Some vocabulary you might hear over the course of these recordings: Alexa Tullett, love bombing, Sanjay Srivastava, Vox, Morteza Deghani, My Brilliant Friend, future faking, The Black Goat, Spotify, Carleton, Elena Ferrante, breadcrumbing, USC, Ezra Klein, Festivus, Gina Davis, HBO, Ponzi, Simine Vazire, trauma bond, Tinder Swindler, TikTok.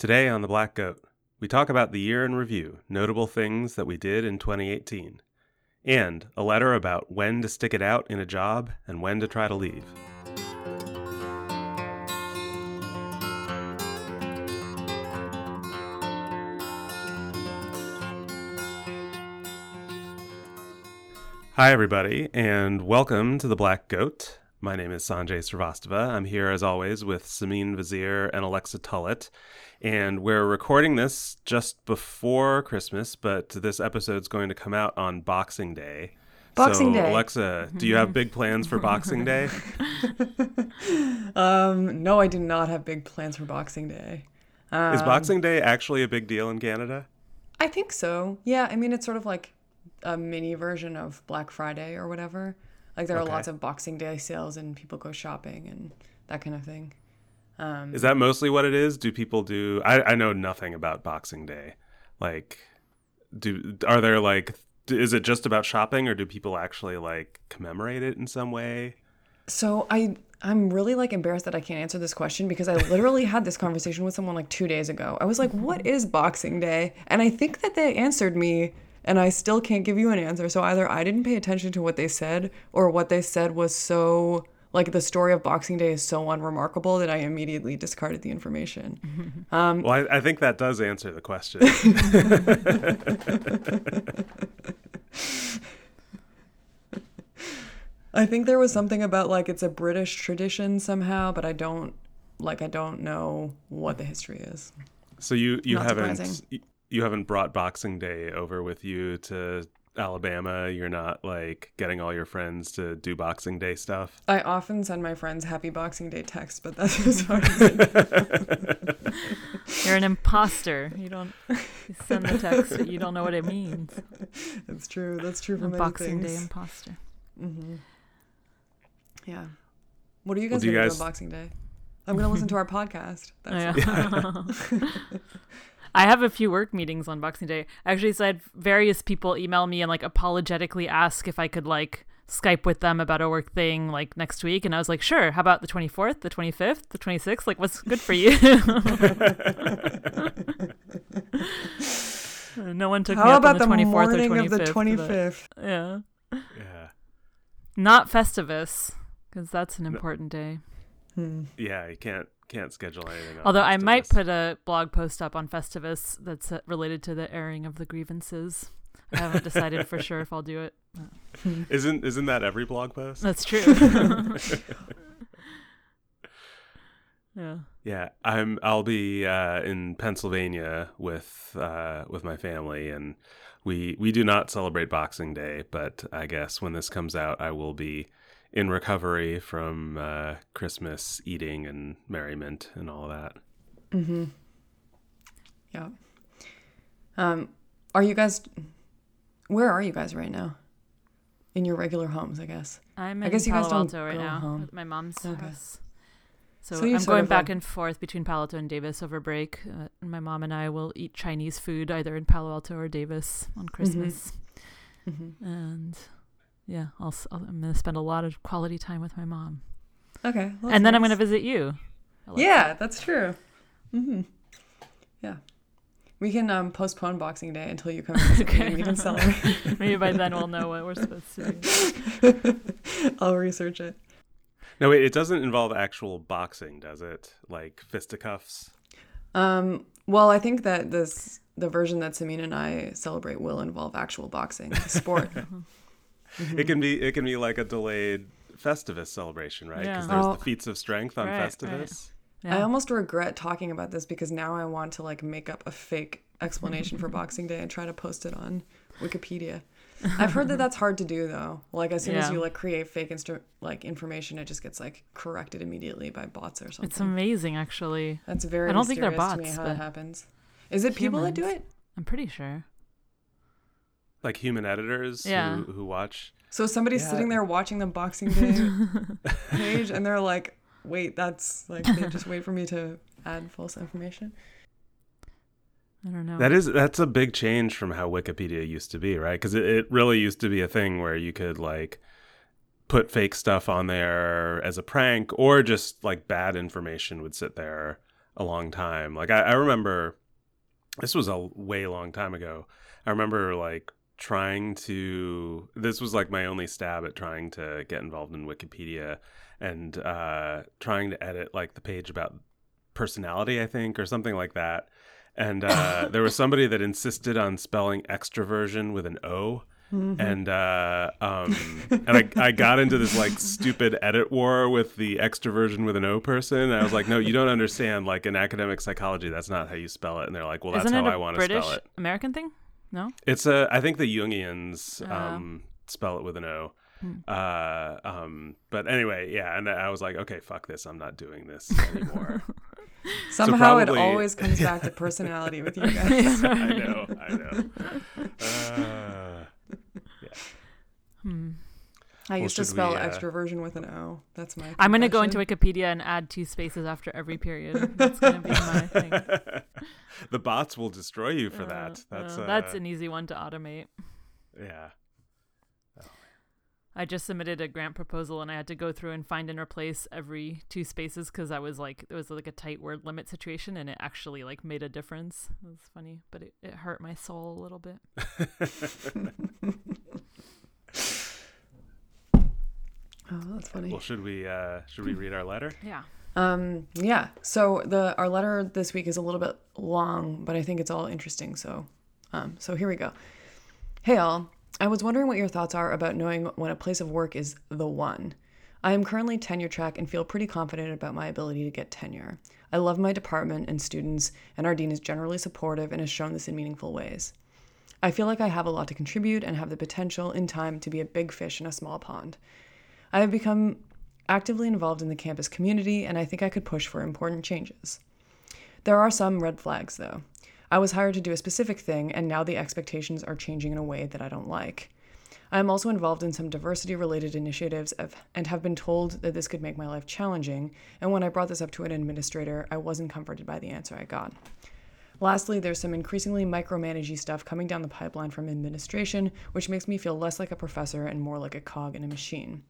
Today on The Black Goat, we talk about the year in review, notable things that we did in 2018, and a letter about when to stick it out in a job and when to try to leave. Hi, everybody, and welcome to The Black Goat. My name is Sanjay Srivastava. I'm here, as always, with Simine Vazire and Alexa Tullett. And we're recording this just before Christmas, but this episode's going to come out on Boxing Day. Boxing Day. Alexa, do you have big plans for Boxing Day? No, I do not have big plans for Boxing Day. Is Boxing Day actually a big deal in Canada? I think so. Yeah, I mean, it's sort of like a mini version of Black Friday or whatever. Like there are lots of Boxing Day sales and people go shopping and that kind of thing. Is that mostly what it is? Do people do? I know nothing about Boxing Day. Like, is it just about shopping, or do people actually like commemorate it in some way? So I'm really like embarrassed that I can't answer this question because I literally had this conversation with someone like 2 days ago. I was like, what is Boxing Day? And I think that they answered me. And I still can't give you an answer. So either I didn't pay attention to what they said, or what they said was so, like, the story of Boxing Day is so unremarkable that I immediately discarded the information. I think that does answer the question. I think there was something about, like, it's a British tradition somehow, but I don't know what the history is. So you not haven't... Surprising. You haven't brought Boxing Day over with you to Alabama. You're not like getting all your friends to do Boxing Day stuff. I often send my friends happy Boxing Day texts, but that's as far as I know. You're an imposter. You send the text, but you don't know what it means. That's true. That's true for many Boxing Day imposter. Mm-hmm. Yeah. What are you guys going to do on Boxing Day? I'm going to listen to our podcast. That's it. I have a few work meetings on Boxing Day. Actually, so I had various people email me and like apologetically ask if I could like Skype with them about a work thing like next week. And I was like, sure. How about the 24th, the 25th, the 26th? Like, what's good for you? No one took me up on the 24th or 25th. How about the morning of the 25th? Yeah. Not Festivus, because that's an important day. Yeah, you can't schedule anything on although Festivus. I might put a blog post up on Festivus that's related to the airing of the grievances. I haven't decided for sure if I'll do it. Isn't that every blog post? That's true. Yeah. I'll be in Pennsylvania with my family, and we do not celebrate Boxing Day, but I guess when this comes out I will be in recovery from Christmas eating and merriment and all that. Mm-hmm. Yeah. Where are you guys right now? In your regular homes, I guess. I'm in Palo Alto right now at my mom's house. So I'm going back and forth between Palo Alto and Davis over break. My mom and I will eat Chinese food either in Palo Alto or Davis on Christmas. Mm-hmm. Mm-hmm. And... yeah, I'm going to spend a lot of quality time with my mom. Okay. Well, and then I'm going to visit you. Yeah, that's true. Mm-hmm. Yeah. We can postpone Boxing Day until you come visit me and we can celebrate. Maybe by then we'll know what we're supposed to do. I'll research it. No, wait, it doesn't involve actual boxing, does it? Like fisticuffs? Well, I think that the version that Simine and I celebrate will involve actual boxing, the sport. Mm-hmm. It can be like a delayed Festivus celebration, right? Because there's the feats of strength on Festivus. Right. Yeah. I almost regret talking about this because now I want to like make up a fake explanation for Boxing Day and try to post it on Wikipedia. I've heard that that's hard to do though. Like as soon as you like create fake information, it just gets like corrected immediately by bots or something. It's amazing, actually. That's very. I don't think they're bots. To me how that happens. Is it humans. People that do it? I'm pretty sure. Like human editors who watch. So somebody's sitting there watching the Boxing Day page and they're like, wait, that's like, they just wait for me to add false information. I don't know. That's a big change from how Wikipedia used to be, right? Because it really used to be a thing where you could like put fake stuff on there as a prank or just like bad information would sit there a long time. Like I remember, this was a way long time ago. I remember like trying to, this was like my only stab at trying to get involved in Wikipedia and trying to edit like the page about personality, I think, or something like that. And there was somebody that insisted on spelling extroversion with an O. Mm-hmm. And I got into this like stupid edit war with the extroversion with an O person. And I was like, no, you don't understand. Like in academic psychology, that's not how you spell it. And they're like, well, that's how I want to spell it. Isn't it a British American thing? No, it's a. I think the Jungians spell it with an O. But anyway, yeah. And I was like, okay, fuck this. I'm not doing this anymore. Somehow it always comes back to personality with you guys. I know. I used to spell extroversion with an O. That's my confession. I'm going to go into Wikipedia and add 2 spaces after every period. That's going to be my thing. The bots will destroy you for that. That's an easy one to automate. Yeah. Oh. I just submitted a grant proposal and I had to go through and find and replace every 2 spaces because I was like, it was like a tight word limit situation and it actually like made a difference. It was funny, but it hurt my soul a little bit. Oh, that's funny. Well, should we read our letter? Yeah. Yeah. So our letter this week is a little bit long, but I think it's all interesting. So here we go. Hey all, I was wondering what your thoughts are about knowing when a place of work is the one. I am currently tenure track and feel pretty confident about my ability to get tenure. I love my department and students, and our dean is generally supportive and has shown this in meaningful ways. I feel like I have a lot to contribute and have the potential in time to be a big fish in a small pond. I have become actively involved in the campus community, and I think I could push for important changes. There are some red flags, though. I was hired to do a specific thing, and now the expectations are changing in a way that I don't like. I am also involved in some diversity-related initiatives and have been told that this could make my life challenging, and when I brought this up to an administrator, I wasn't comforted by the answer I got. Lastly, there's some increasingly micromanagey stuff coming down the pipeline from administration, which makes me feel less like a professor and more like a cog in a machine.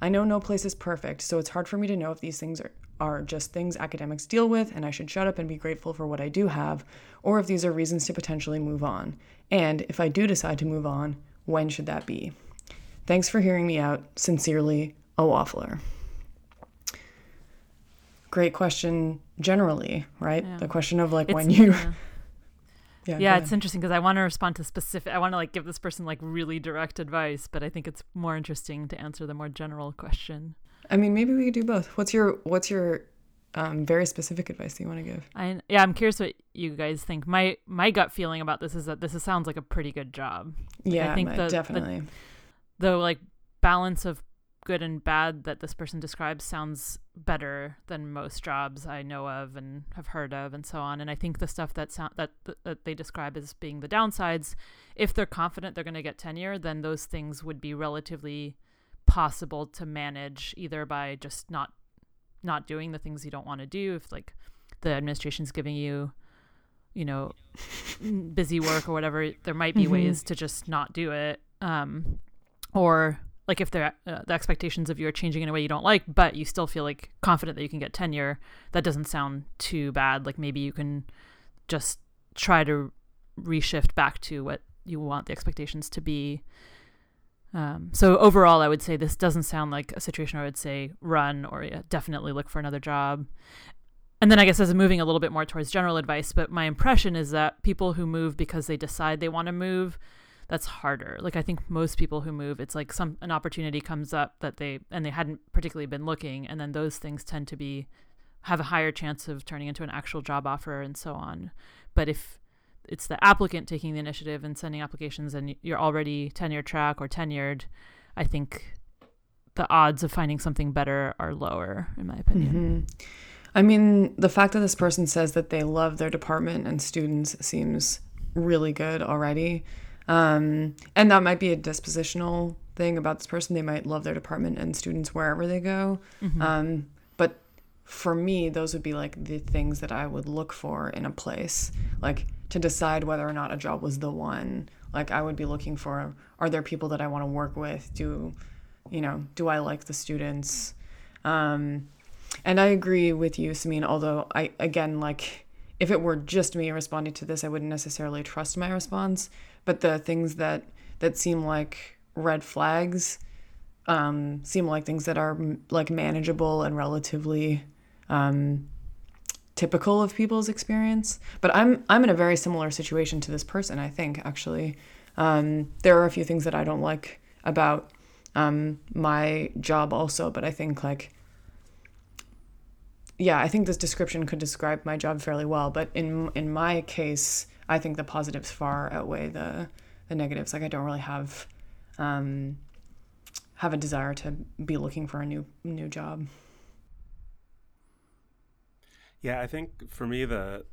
I know no place is perfect, so it's hard for me to know if these things are just things academics deal with and I should shut up and be grateful for what I do have, or if these are reasons to potentially move on. And if I do decide to move on, when should that be? Thanks for hearing me out. Sincerely, a waffler. Great question generally, right? Yeah. The question of like when you... Yeah, it's interesting because I want to respond to specific. I want to like give this person like really direct advice, but I think it's more interesting to answer the more general question. I mean, maybe we could do both. What's your very specific advice that you want to give? I'm curious what you guys think. My gut feeling about this is that this sounds like a pretty good job. Like, yeah, I think definitely. The like balance of good and bad that this person describes sounds better than most jobs I know of and have heard of and so on. And I think the stuff that they describe as being the downsides, if they're confident they're going to get tenure, then those things would be relatively possible to manage either by just not doing the things you don't want to do. If like the administration's giving you, you know, busy work or whatever, there might be ways to just not do it. Or like if the expectations of you are changing in a way you don't like, but you still feel like confident that you can get tenure, that doesn't sound too bad. Like maybe you can just try to reshift back to what you want the expectations to be. So overall, I would say this doesn't sound like a situation where I would say run or definitely look for another job. And then I guess as I'm moving a little bit more towards general advice, but my impression is that people who move because they decide they want to move, that's harder. Like I think most people who move, it's like an opportunity comes up that they hadn't particularly been looking, and then those things tend to have a higher chance of turning into an actual job offer and so on. But if it's the applicant taking the initiative and sending applications and you're already tenure track or tenured, I think the odds of finding something better are lower, in my opinion. Mm-hmm. I mean, the fact that this person says that they love their department and students seems really good already. And that might be a dispositional thing about this person. They might love their department and students wherever they go. Mm-hmm. But for me, those would be like the things that I would look for in a place, like to decide whether or not a job was the one. Like I would be looking for, are there people that I want to work with? Do I like the students? And I agree with you, Simine, although I, again, like, if it were just me responding to this, I wouldn't necessarily trust my response. But the things that seem like red flags seem like things that are, like, manageable and relatively typical of people's experience. But I'm in a very similar situation to this person, I think, actually. There are a few things that I don't like about my job also, but I think, like, yeah, I think this description could describe my job fairly well, but in my case, I think the positives far outweigh the negatives. Like, I don't really have a desire to be looking for a new job. Yeah, I think for me, the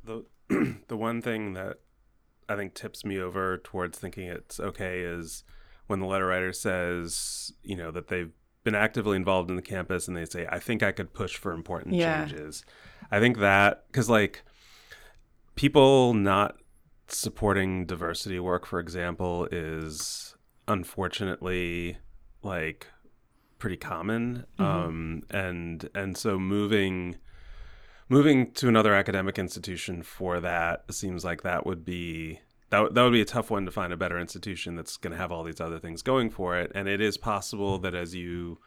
the one thing that I think tips me over towards thinking it's okay is when the letter writer says, you know, that they've been actively involved in the campus and they say, I think I could push for important changes. I think that, because, like, people not supporting diversity work, for example, is unfortunately, like, pretty common. Mm-hmm. And so moving to another academic institution for that seems like that would be a tough one to find a better institution that's going to have all these other things going for it. And it is possible that as you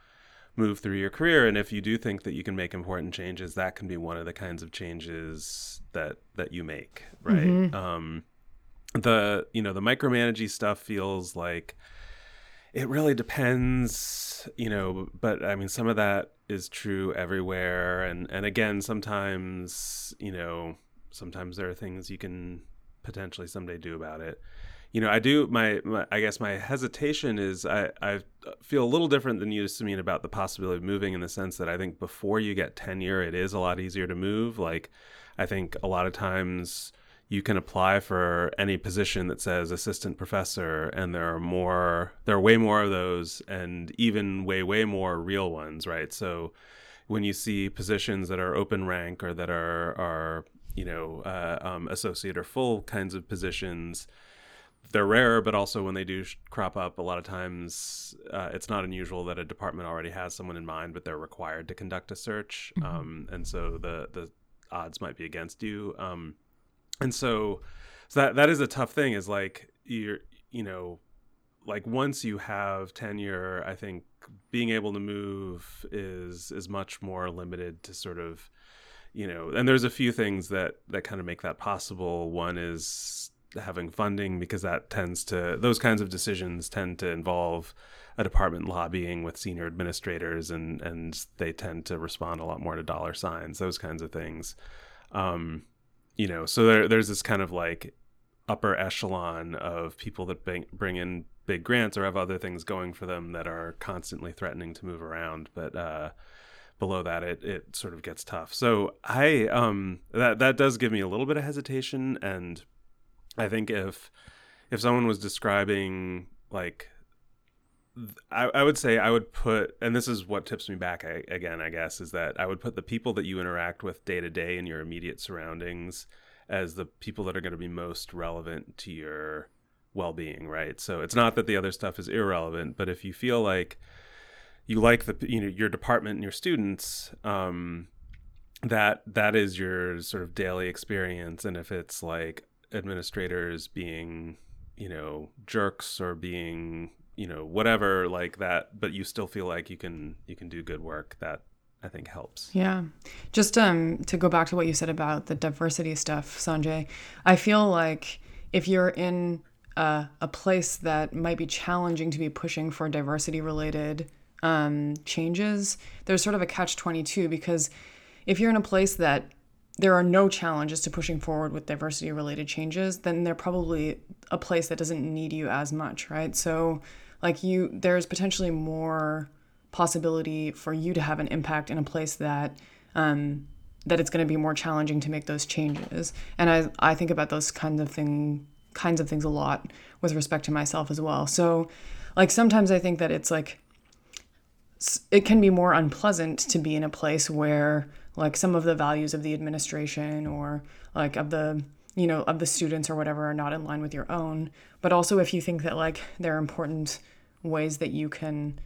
move through your career, and if you do think that you can make important changes, that can be one of the kinds of changes that you make, right? Mm-hmm. The micromanagey stuff feels like it really depends, you know, but I mean, some of that is true everywhere. And again, sometimes there are things you can potentially someday do about it. You know, I do my hesitation is I feel a little different than you, Simine, about the possibility of moving, in the sense that I think before you get tenure, it is a lot easier to move. Like, I think a lot of times you can apply for any position that says assistant professor, and there are way more of those, and even way, way more real ones, right? So when you see positions that are open rank or that are associate or full kinds of positions, they're rare, but also when they do crop up, a lot of times it's not unusual that a department already has someone in mind, but they're required to conduct a search. Mm-hmm. And so the odds might be against you. And so that is a tough thing, is like, like, once you have tenure, I think being able to move is much more limited to sort of, you know, and there's a few things that kind of make that possible. One is having funding, because those kinds of decisions tend to involve a department lobbying with senior administrators, and they tend to respond a lot more to dollar signs, those kinds of things. You know, so there's this kind of, like, upper echelon of people that bring in big grants or have other things going for them that are constantly threatening to move around. But below that, it sort of gets tough. So I that does give me a little bit of hesitation. And I think if someone was describing, like, I would say I would put, and this is what tips me back again, I guess, is that I would put the people that you interact with day to day in your immediate surroundings as the people that are going to be most relevant to your well-being, right? So it's not that the other stuff is irrelevant, but if you feel like you like your department and your students, that is your sort of daily experience. And if it's like administrators being, you know, jerks or being, you know, whatever like that, but you still feel like you can do good work, that I think helps. Yeah. Just to go back to what you said about the diversity stuff, Sanjay, I feel like if you're in a place that might be challenging to be pushing for diversity related changes, there's sort of a catch-22, because if you're in a place that there are no challenges to pushing forward with diversity related changes, then they're probably a place that doesn't need you as much, right? So, like, there's potentially more possibility for you to have an impact in a place that it's going to be more challenging to make those changes. And I think about those kinds of things a lot with respect to myself as well. So, like, sometimes I think that it's like, it can be more unpleasant to be in a place where, like, some of the values of the administration or, like, of the students or whatever are not in line with your own. But also, if you think that, like, there are important ways that you can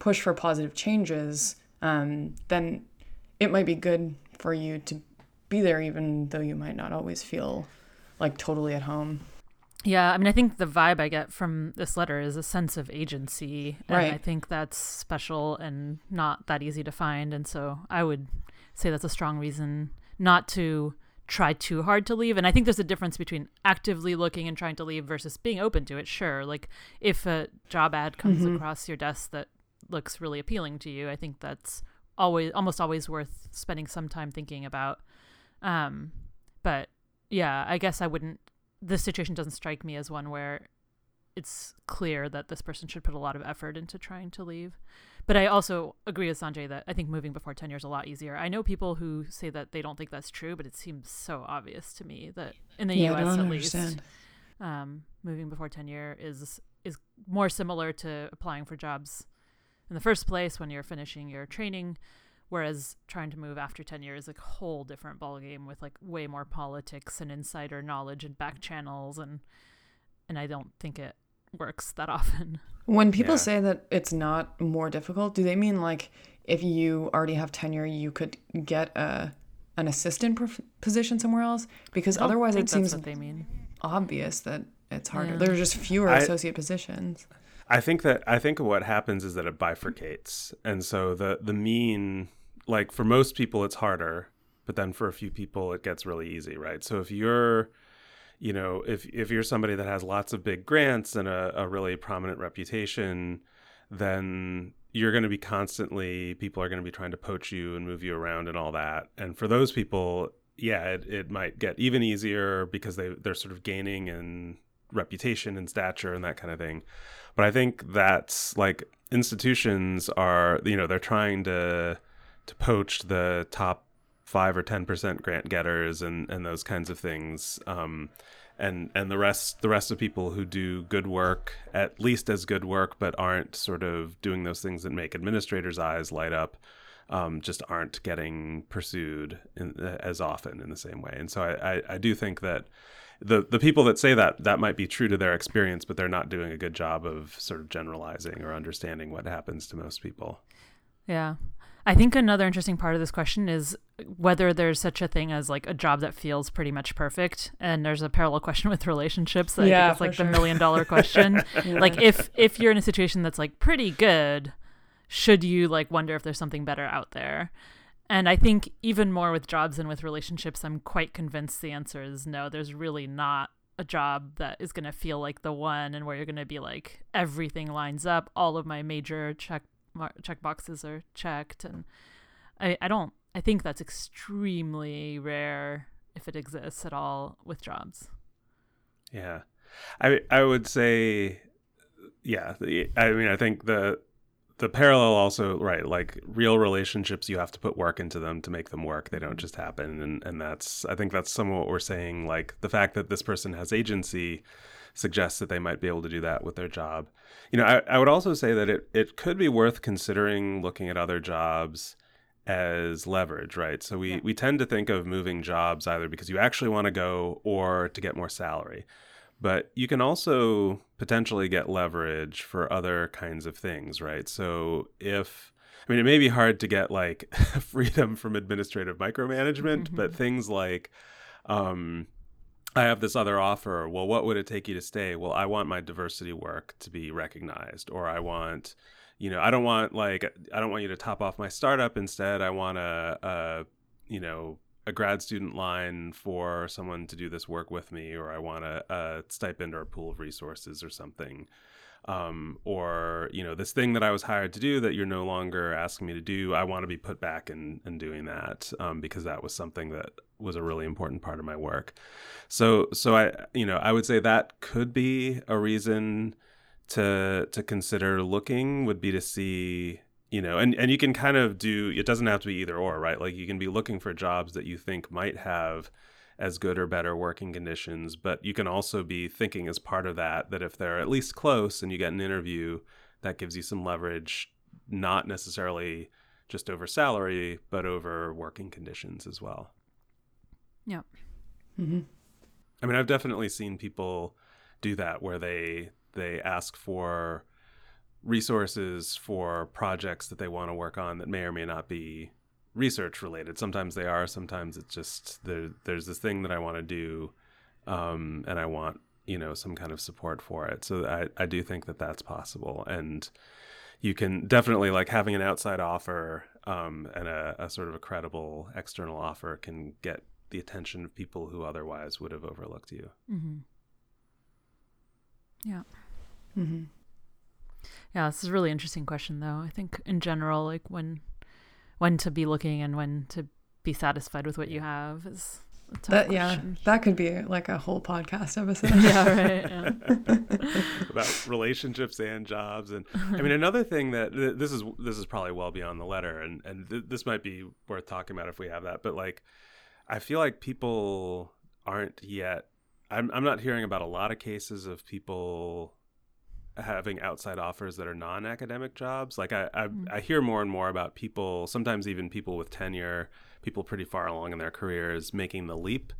push for positive changes, then it might be good for you to be there, even though you might not always feel like totally at home. Yeah, I mean, I think the vibe I get from this letter is a sense of agency. And right. I think that's special and not that easy to find. And so I would say that's a strong reason not to try too hard to leave. And I think there's a difference between actively looking and trying to leave versus being open to it. Sure, like if a job ad comes mm-hmm. across your desk that looks really appealing to you, I think that's almost always worth spending some time thinking about. But yeah, I guess I wouldn't. This situation doesn't strike me as one where it's clear that this person should put a lot of effort into trying to leave. But I also agree with Sanjay that I think moving before tenure is a lot easier. I know people who say that they don't think that's true, but it seems so obvious to me that in the U.S. at least, moving before tenure is more similar to applying for jobs in the first place when you're finishing your training, whereas trying to move after tenure is a whole different ballgame with like way more politics and insider knowledge and back channels, and I don't think it works that often. When people say that it's not more difficult, do they mean like if you already have tenure, you could get an assistant position somewhere else? Because otherwise it seems obvious that it's harder. Yeah. There are just fewer associate positions. I think what happens is that it bifurcates. And so the mean, like for most people it's harder, but then for a few people it gets really easy, right? So if you're if you're somebody that has lots of big grants and a really prominent reputation, then you're going to be people are going to be trying to poach you and move you around and all that. And for those people, it might get even easier because they're sort of gaining in reputation and stature and that kind of thing. But I think that's like institutions are, they're trying to poach the top 5 or 10% grant getters and those kinds of things, and the rest of people who do good work, at least as good work, but aren't sort of doing those things that make administrators' eyes light up, just aren't getting pursued as often in the same way. And so I do think that the people that say that might be true to their experience, but they're not doing a good job of sort of generalizing or understanding what happens to most people. Yeah. I think another interesting part of this question is whether there's such a thing as like a job that feels pretty much perfect. And there's a parallel question with relationships that I think it's like the $1 million question. Yeah. Like if you're in a situation that's like pretty good, should you like wonder if there's something better out there? And I think even more with jobs than with relationships, I'm quite convinced the answer is no, there's really not a job that is going to feel like the one and where you're going to be like, everything lines up, all of my major check boxes are checked, and I think that's extremely rare if it exists at all with jobs. Yeah, I would say, yeah. I mean, I think the parallel also, right? Like real relationships, you have to put work into them to make them work. They don't just happen, and I think that's somewhat what we're saying. Like the fact that this person has agency suggests that they might be able to do that with their job. I would also say that it could be worth considering looking at other jobs as leverage, right? So we tend to think of moving jobs either because you actually want to go or to get more salary. But you can also potentially get leverage for other kinds of things, right? So it may be hard to get like freedom from administrative micromanagement, mm-hmm. but things like, I have this other offer. Well, what would it take you to stay? Well, I want my diversity work to be recognized, or I want, I don't want you to top off my startup. Instead, I want a grad student line for someone to do this work with me, or I want a stipend or a pool of resources or something. Or this thing that I was hired to do that you're no longer asking me to do, I want to be put back in doing that, because that was something that was a really important part of my work. So I would say that could be a reason to consider looking, would be to see, and you can kind of do, it doesn't have to be either or, right? Like you can be looking for jobs that you think might have as good or better working conditions, but you can also be thinking as part of that if they're at least close and you get an interview, that gives you some leverage, not necessarily just over salary, but over working conditions as well. Yeah. Mm-hmm. I mean, I've definitely seen people do that where they ask for resources for projects that they want to work on that may or may not be research related. Sometimes they are, sometimes it's just there's this thing that I want to do, and I want, some kind of support for it. So I do think that that's possible. And you can definitely, like, having an outside offer and a sort of a credible external offer can get the attention of people who otherwise would have overlooked you. Mm-hmm. Yeah. Mm-hmm. Yeah, this is a really interesting question, though. I think in general, like, when to be looking and when to be satisfied with what you have is a tough question. Yeah, that could be like a whole podcast episode. Yeah, right. Yeah. About relationships and jobs. And I mean, another thing that this is probably well beyond the letter, and this might be worth talking about if we have that. But, like, I feel like people aren't yet. I'm not hearing about a lot of cases of people having outside offers that are non-academic jobs. Like, I hear more and more about people, sometimes even people with tenure, people pretty far along in their careers, making the leap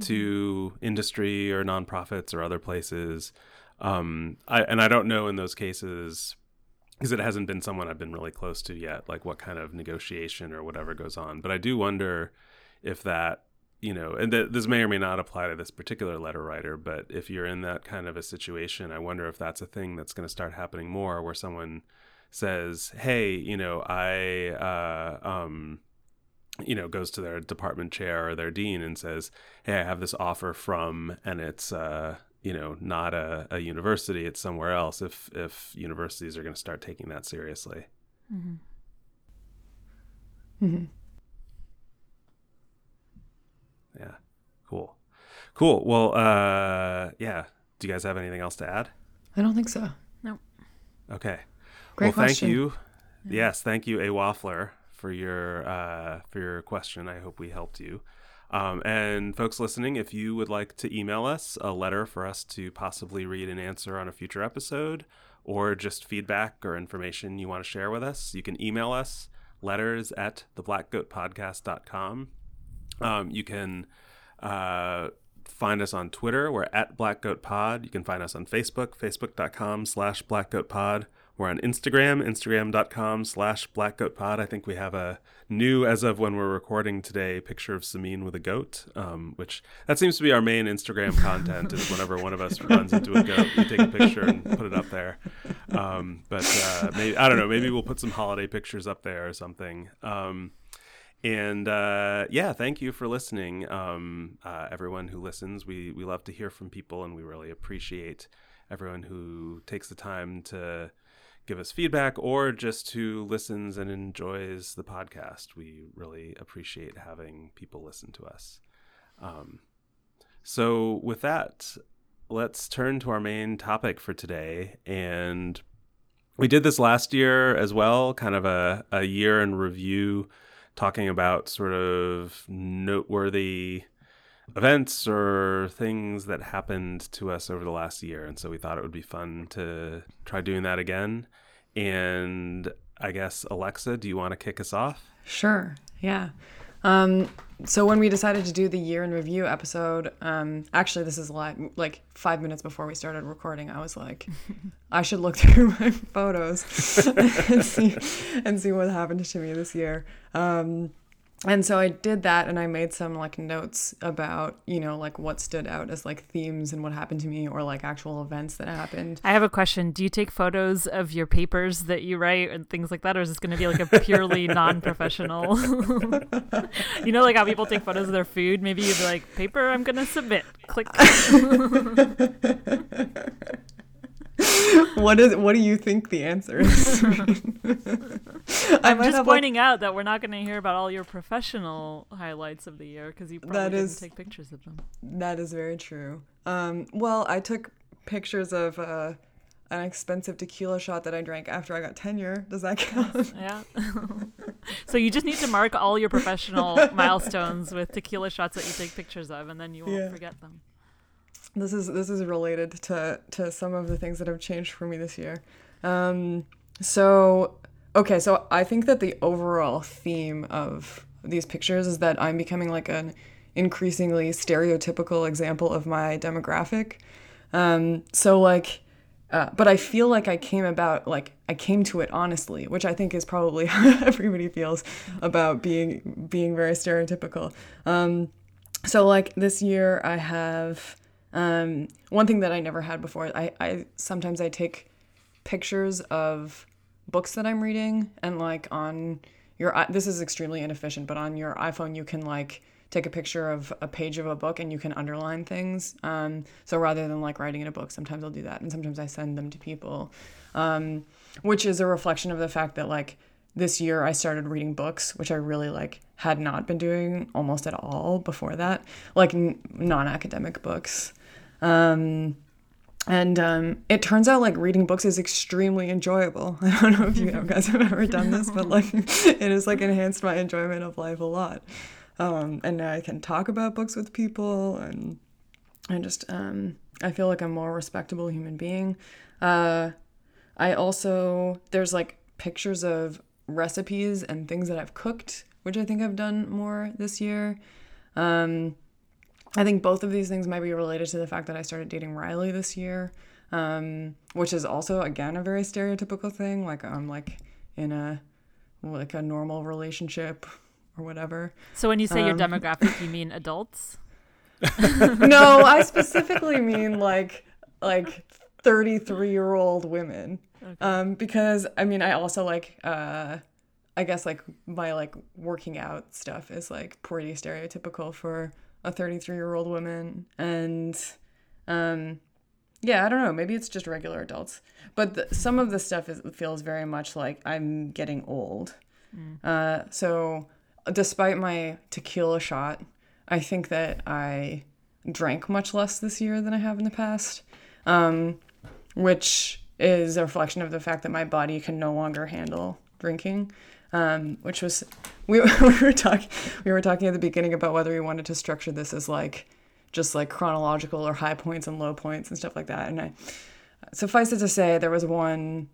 to industry or nonprofits or other places. I don't know in those cases, because it hasn't been someone I've been really close to yet, like what kind of negotiation or whatever goes on. But I do wonder if that, and this may or may not apply to this particular letter writer, but if you're in that kind of a situation, I wonder if that's a thing that's going to start happening more, where someone says, hey, I goes to their department chair or their dean and says, hey, I have this offer from, and it's, not a university, it's somewhere else, if universities are going to start taking that seriously. Mm-hmm. Mm-hmm. Yeah. Cool. Well, yeah. Do you guys have anything else to add? I don't think so. No. Okay. Great question. Thank you. Yeah. Yes. Thank you, A Waffler, for your question. I hope we helped you. And folks listening, if you would like to email us a letter for us to possibly read and answer on a future episode, or just feedback or information you want to share with us, you can email us letters@theblackgoatpodcast.com. You can find us on Twitter. We're at blackgoatpod. You can find us on Facebook, facebook.com/blackgoatpod. We're on Instagram, instagram.com/blackgoatpod. I think we have a new, as of when we're recording today, picture of Simine with a goat, which that seems to be our main Instagram content is whenever one of us runs into a goat, we take a picture and put it up there. But maybe, I don't know, maybe we'll put some holiday pictures up there or something. And thank you for listening. Everyone who listens, we love to hear from people, and we really appreciate everyone who takes the time to give us feedback or just who listens and enjoys the podcast. We really appreciate having people listen to us. So with that, let's turn to our main topic for today. And we did this last year as well, kind of a year in review, talking about sort of noteworthy events or things that happened to us over the last year. And so we thought it would be fun to try doing that again. And I guess, Alexa, do you want to kick us off? Sure. Yeah. So when we decided to do the year in review episode, actually this is like 5 minutes before we started recording, I was like, I should look through my photos and see what happened to me this year. And so I did that, and I made some like notes about, like what stood out as like themes and what happened to me, or like actual events that happened. I have a question. Do you take photos of your papers that you write and things like that? Or is this going to be like a purely non-professional? Like how people take photos of their food. Maybe you'd be like, paper I'm going to submit. Click. What do you think the answer is? I'm just pointing out that we're not going to hear about all your professional highlights of the year, because you probably didn't take pictures of them. That is very true. Well, I took pictures of an expensive tequila shot that I drank after I got tenure. Does that count? Yeah. So you just need to mark all your professional milestones with tequila shots that you take pictures of, and then you won't forget them. This is related to some of the things that have changed for me this year. So I think that the overall theme of these pictures is that I'm becoming like an increasingly stereotypical example of my demographic. So like But I feel like I came to it honestly, which I think is probably how everybody feels about being very stereotypical. So like this year I have, one thing that I never had before. I sometimes take pictures of books that I'm reading, and like on your, this is extremely inefficient, but on your iPhone you can like take a picture of a page of a book and you can underline things. So rather than like writing in a book, sometimes I'll do that. And sometimes I send them to people, which is a reflection of the fact that like this year I started reading books, which I really like had not been doing almost at all before that, like non-academic books. And it turns out like reading books is extremely enjoyable. I don't know if you guys have ever done this, but like it has like enhanced my enjoyment of life a lot. And now I can talk about books with people, and I just, I feel like a more respectable human being. I also, there's like pictures of recipes and things that I've cooked, which I think I've done more this year. I think both of these things might be related to the fact that I started dating Riley this year, which is also, again, a very stereotypical thing. Like, I'm like in a normal relationship or whatever. So when you say your demographic, you mean adults? No, I specifically mean like 33-year-old women. Okay. Because I mean, I also like, I guess like my like working out stuff is like pretty stereotypical for a 33-year-old woman. And yeah, I don't know. Maybe it's just regular adults. But some of the stuff feels very much like I'm getting old. So despite my tequila shot, I think that I drank much less this year than I have in the past, which is a reflection of the fact that my body can no longer handle drinking. Which was, we were talking at the beginning about whether we wanted to structure this as like, just like chronological or high points and low points and stuff like that. And suffice it to say, there was one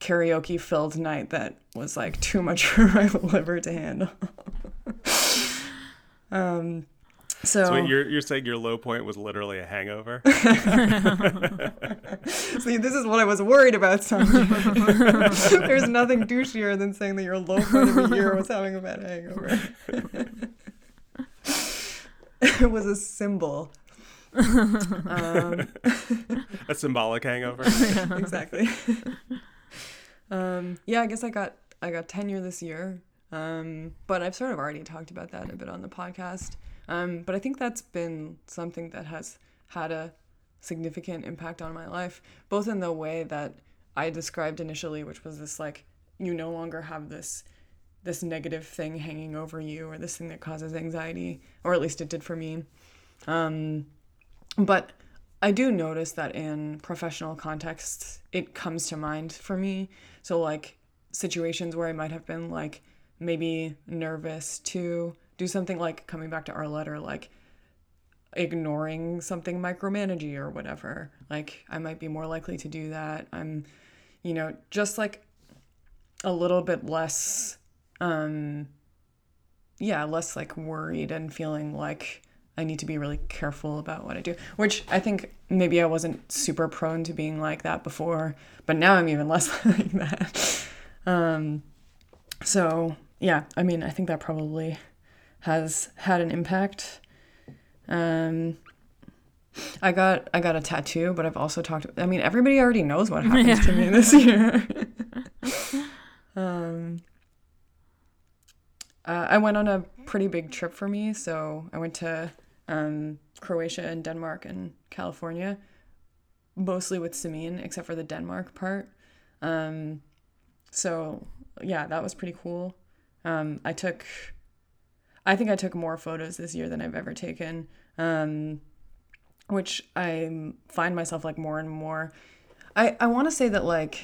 karaoke filled night that was like too much for my liver to handle. So wait, you're saying your low point was literally a hangover? See, this is what I was worried about, Sanjay. There's nothing douchier than saying that your low point of a year was having a bad hangover. It was a symbol. A symbolic hangover. Yeah. Exactly. Yeah, I guess I got tenure this year, but I've sort of already talked about that a bit on the podcast. But I think that's been something that has had a significant impact on my life, both in the way that I described initially, which was this like you no longer have this negative thing hanging over you, or this thing that causes anxiety, or at least it did for me. But I do notice that in professional contexts, it comes to mind for me. So like situations where I might have been like maybe nervous to do something, like coming back to our letter, like ignoring something micromanaging or whatever, like I might be more likely to do that. I'm, just like a little bit less, less like worried and feeling like I need to be really careful about what I do, which I think maybe I wasn't super prone to being like that before, but now I'm even less like that. So yeah, I mean, I think that probably has had an impact. I got a tattoo, but I've also talked, I mean, everybody already knows what happened to me this year. I went on a pretty big trip for me, so I went to Croatia and Denmark and California, mostly with Simine, except for the Denmark part. So yeah, that was pretty cool. I think I took more photos this year than I've ever taken, which I find myself like more and more. I want to say that like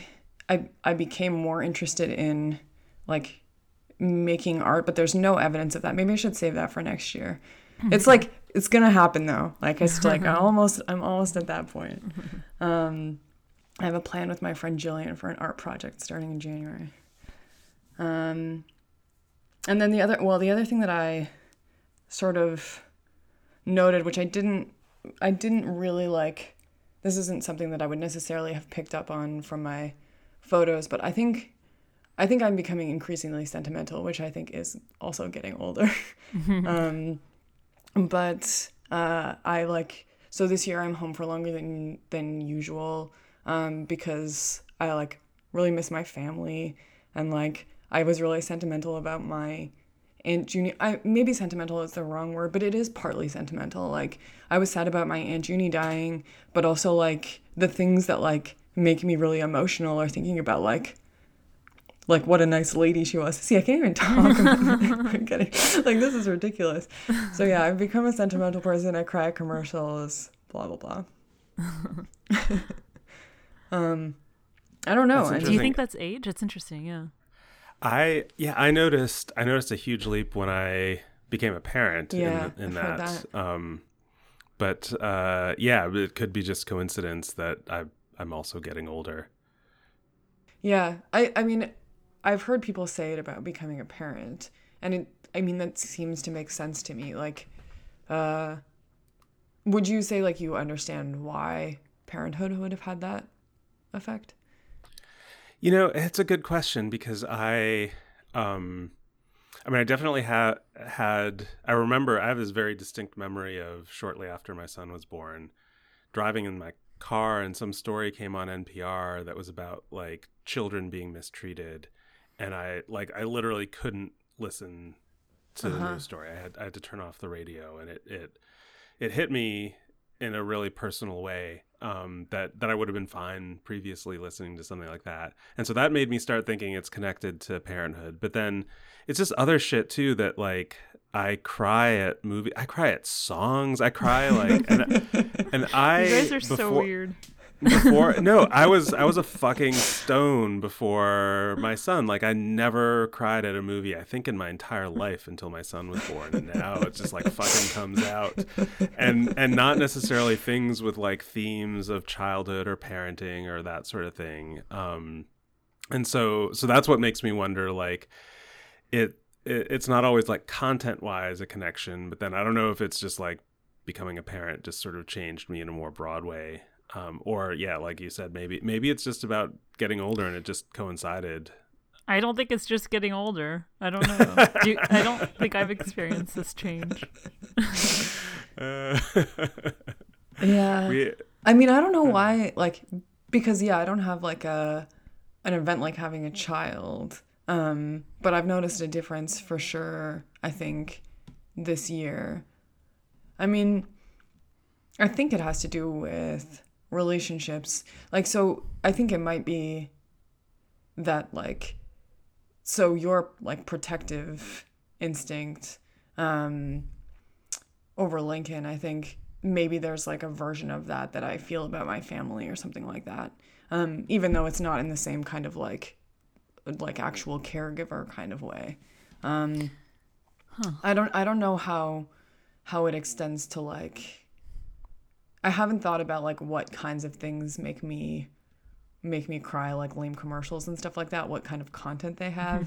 I became more interested in like making art, but there's no evidence of that. Maybe I should save that for next year. It's like, it's gonna happen though. Like it's like I'm almost at that point. I have a plan with my friend Jillian for an art project starting in January. And then the other thing that I sort of noted, which I didn't really like This isn't something that I would necessarily have picked up on from my photos, but I think I'm becoming increasingly sentimental, which I think is also getting older. So this year I'm home for longer than usual, because I really miss my family, and I was really sentimental about my Aunt Junie. Maybe sentimental is the wrong word, but it is partly sentimental. I was sad about my Aunt Junie dying, but also the things that make me really emotional are thinking about like what a nice lady she was. See, I can't even talk about it. I'm kidding. This is ridiculous. So yeah, I've become a sentimental person. I cry at commercials, blah, blah, blah. I don't know. Do you think that's age? It's interesting, yeah. I noticed a huge leap when I became a parent. Yeah, in I've that. Heard that. It could be just coincidence that I'm also getting older. Yeah, I mean, I've heard people say it about becoming a parent, and that seems to make sense to me. Would you say you understand why parenthood would have had that effect? You know, it's a good question, because I definitely I have this very distinct memory of shortly after my son was born, driving in my car, and some story came on NPR that was about children being mistreated, and I literally couldn't listen to the news story. I had to turn off the radio, and it hit me in a really personal way, that I would have been fine previously listening to something like that. And so that made me start thinking it's connected to parenthood. But then it's just other shit too, that I cry at songs. I cry you guys are so weird. I was a fucking stone before my son. I never cried at a movie, I think, in my entire life until my son was born, and now it's just fucking comes out, and not necessarily things with themes of childhood or parenting or that sort of thing. And so that's what makes me wonder. It's not always content wise a connection, but then I don't know if it's just becoming a parent just sort of changed me in a more broad way. Like you said, maybe it's just about getting older and it just coincided. I don't think it's just getting older. I don't know. I don't think I've experienced this change. Yeah. I don't know why, because I don't have an event like having a child. But I've noticed a difference for sure, I think, this year. I think it has to do with relationships. I think it might be that, so your, protective instinct over Lincoln, I think maybe there's, a version of that I feel about my family or something like that, even though it's not in the same kind of, actual caregiver kind of way. I don't know how it extends to, I haven't thought about what kinds of things make me cry, lame commercials and stuff like that, what kind of content they have.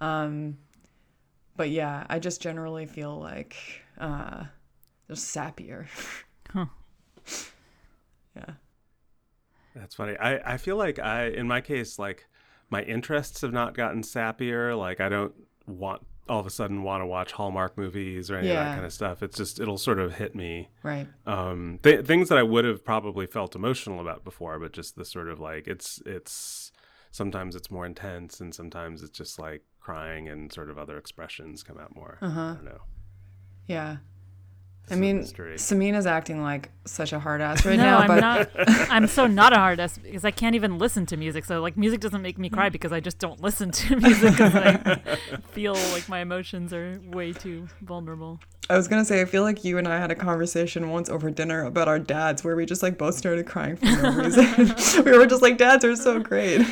But yeah, I just generally feel they're sappier. Huh. Yeah. That's funny. I feel in my case, my interests have not gotten sappier. I don't want all of a sudden want to watch Hallmark movies or any of that kind of stuff. It's just, it'll sort of hit me. Right. Things that I would have probably felt emotional about before, but just the sort of it's sometimes it's more intense, and sometimes it's just crying and sort of other expressions come out more. I don't know. Yeah. Samina's acting like such a hard ass right now. I'm so not a hard ass, because I can't even listen to music. So music doesn't make me cry, because I just don't listen to music, because I feel my emotions are way too vulnerable. I was going to say, I feel you and I had a conversation once over dinner about our dads, where we just both started crying for no reason. We were just dads are so great.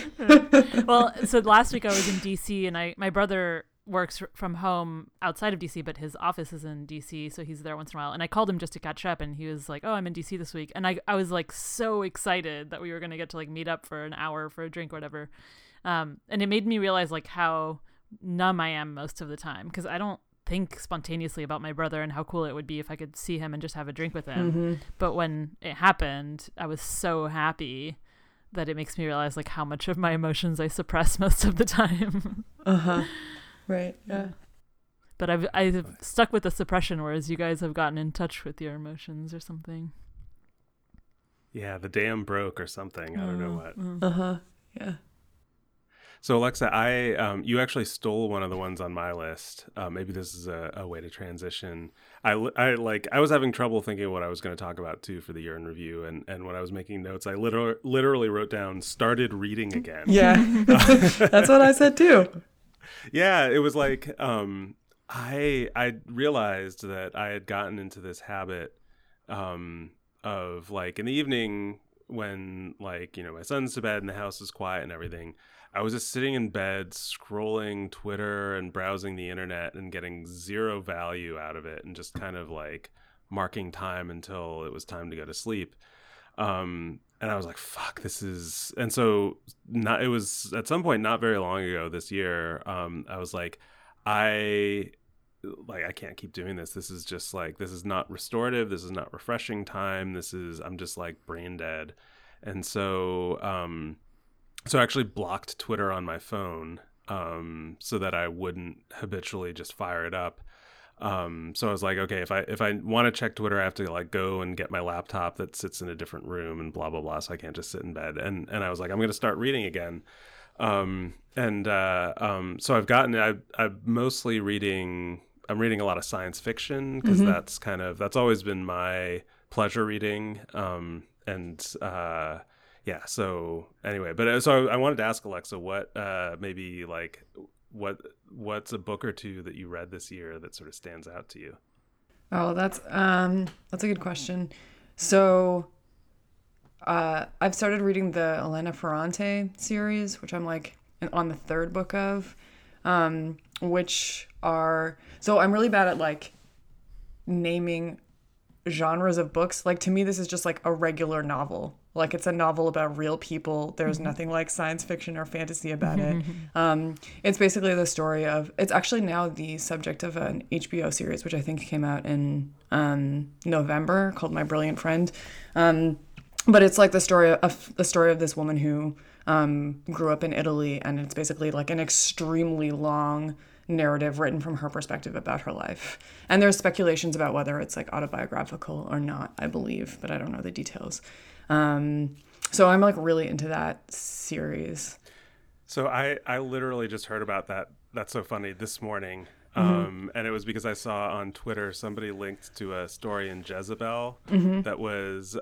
Well, so last week I was in DC, and my brother works from home outside of DC, but his office is in DC, so he's there once in a while, and I called him just to catch up, and he was like, oh, I'm in DC this week, and I was so excited that we were going to get to meet up for an hour for a drink or whatever, and it made me realize how numb I am most of the time, because I don't think spontaneously about my brother and how cool it would be if I could see him and just have a drink with him. Mm-hmm. But when it happened, I was so happy that it makes me realize like how much of my emotions I suppress most of the time. Uh-huh. Right. Yeah. But I've stuck with the suppression, whereas you guys have gotten in touch with your emotions or something. Yeah, the dam broke or something. I don't know what. Uh-huh. Yeah. So Alexa, you actually stole one of the ones on my list. Maybe this is a way to transition. I was having trouble thinking what I was going to talk about too for the year in review, and when I was making notes, I literally wrote down started reading again. Yeah, that's what I said too. Yeah, it was like I realized that I had gotten into this habit of like in the evening when like my son's to bed and the house is quiet and everything. I was just sitting in bed scrolling Twitter and browsing the internet and getting zero value out of it and just kind of like marking time until it was time to go to sleep. And I was like, fuck, this is... And so it was at some point not very long ago this year, I was like, I can't keep doing this. This is just like, this is not restorative. This is not refreshing time. I'm just like brain dead. And so... So I actually blocked Twitter on my phone so that I wouldn't habitually just fire it up. So I was like, okay, if I want to check Twitter, I have to like go and get my laptop that sits in a different room and blah, blah, blah. So I can't just sit in bed. And I was like, I'm going to start reading again. So I'm mostly reading, I'm reading a lot of science fiction because mm-hmm. that's always been my pleasure reading. Yeah. So anyway, so I wanted to ask Alexa, what maybe like what's a book or two that you read this year that sort of stands out to you? Oh, that's a good question. So I've started reading the Elena Ferrante series, which I'm like on the third book of, so I'm really bad at like naming genres of books. Like to me, this is just like a regular novel. Like, it's a novel about real people. There's nothing like science fiction or fantasy about it. It's basically the story of... It's actually now the subject of an HBO series, which I think came out in November, called My Brilliant Friend. But it's, like, the story of this woman who grew up in Italy, and it's basically, like, an extremely long narrative written from her perspective about her life. And there's speculations about whether it's, like, autobiographical or not, I believe, but I don't know the details. So I'm like really into that series. So I literally just heard about that. That's so funny this morning. And it was because I saw on Twitter, somebody linked to a story in Jezebel that was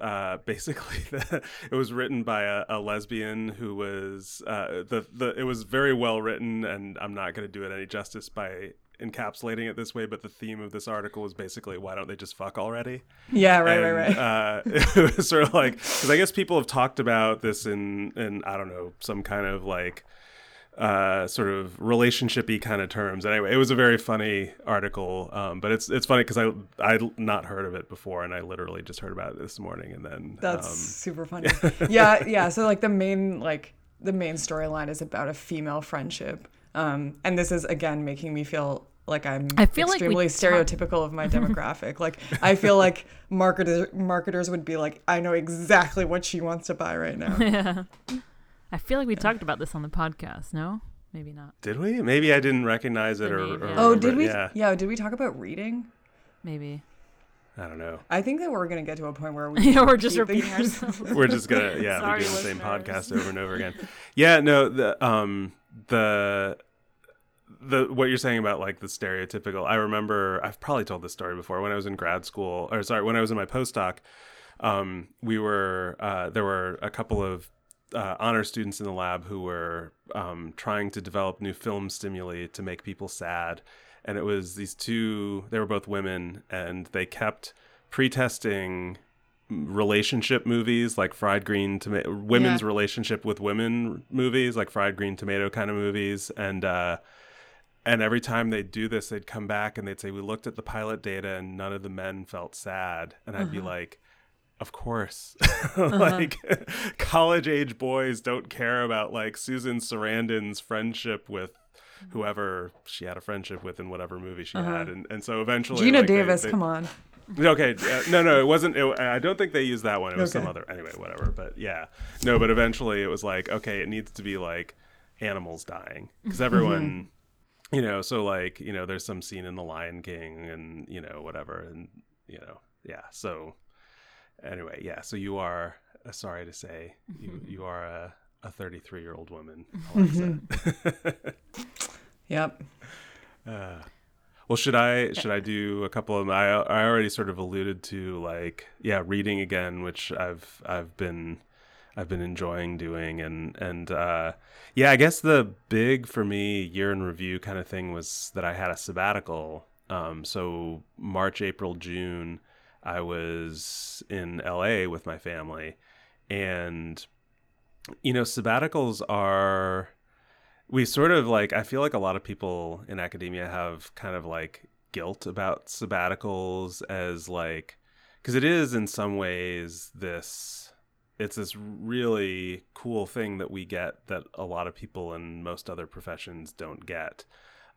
it was written by a lesbian who was, it was very well written, and I'm not going to do it any justice by encapsulating it this way, but the theme of this article was basically, why don't they just fuck already? Yeah, right. It was sort of like, because I guess people have talked about this in I don't know, some kind of like sort of relationship-y kind of terms. Anyway, it was a very funny article, but it's funny because I'd not heard of it before, and I literally just heard about it this morning, and then that's super funny. Yeah. So like the main storyline is about a female friendship. And this is again making me feel like I feel extremely stereotypical of my demographic. Like I feel like marketers would be like, I know exactly what she wants to buy right now. Yeah, I feel like we talked about this on the podcast. No, maybe not. Did we? Maybe I didn't recognize it. Did we? Yeah. Did we talk about reading? Maybe. I don't know. I think that we're going to get to a point where we're just repeating ourselves. We're just going to we're doing the same podcast over and over again. Yeah, no, the what you're saying about like the stereotypical, I remember I've probably told this story before. When I was in grad school, when I was in my postdoc, we were there were a couple of honor students in the lab who were trying to develop new film stimuli to make people sad, and it was these two, they were both women, and they kept pretesting relationship movies like fried green tomato, women's relationship with women movies like fried green tomato kind of movies, and every time they do this, they'd come back and they'd say, we looked at the pilot data and none of the men felt sad, and I'd be like, of course. Like college age boys don't care about like Susan Sarandon's friendship with whoever she had a friendship with in whatever movie she had. And so eventually... Gina Davis, come on. Okay. No, it wasn't... I don't think they used that one. It was some other... Anyway, whatever. But yeah. No, but eventually it was like, okay, it needs to be like animals dying. Because everyone... You know, so like, you know, there's some scene in The Lion King and, you know, whatever. And, you know, yeah. So anyway, yeah. So you are, sorry to say, you are a 33-year-old woman, Alexa. Yep. Well, should I do a couple of them? I already sort of alluded to, like, yeah, reading again, which I've been enjoying doing, and yeah, I guess the big for me year in review kind of thing was that I had a sabbatical. So March, April, June, I was in LA with my family, and you know, sabbaticals are, we sort of like, I feel like a lot of people in academia have kind of like guilt about sabbaticals as like, because it is in some ways it's this really cool thing that we get that a lot of people in most other professions don't get.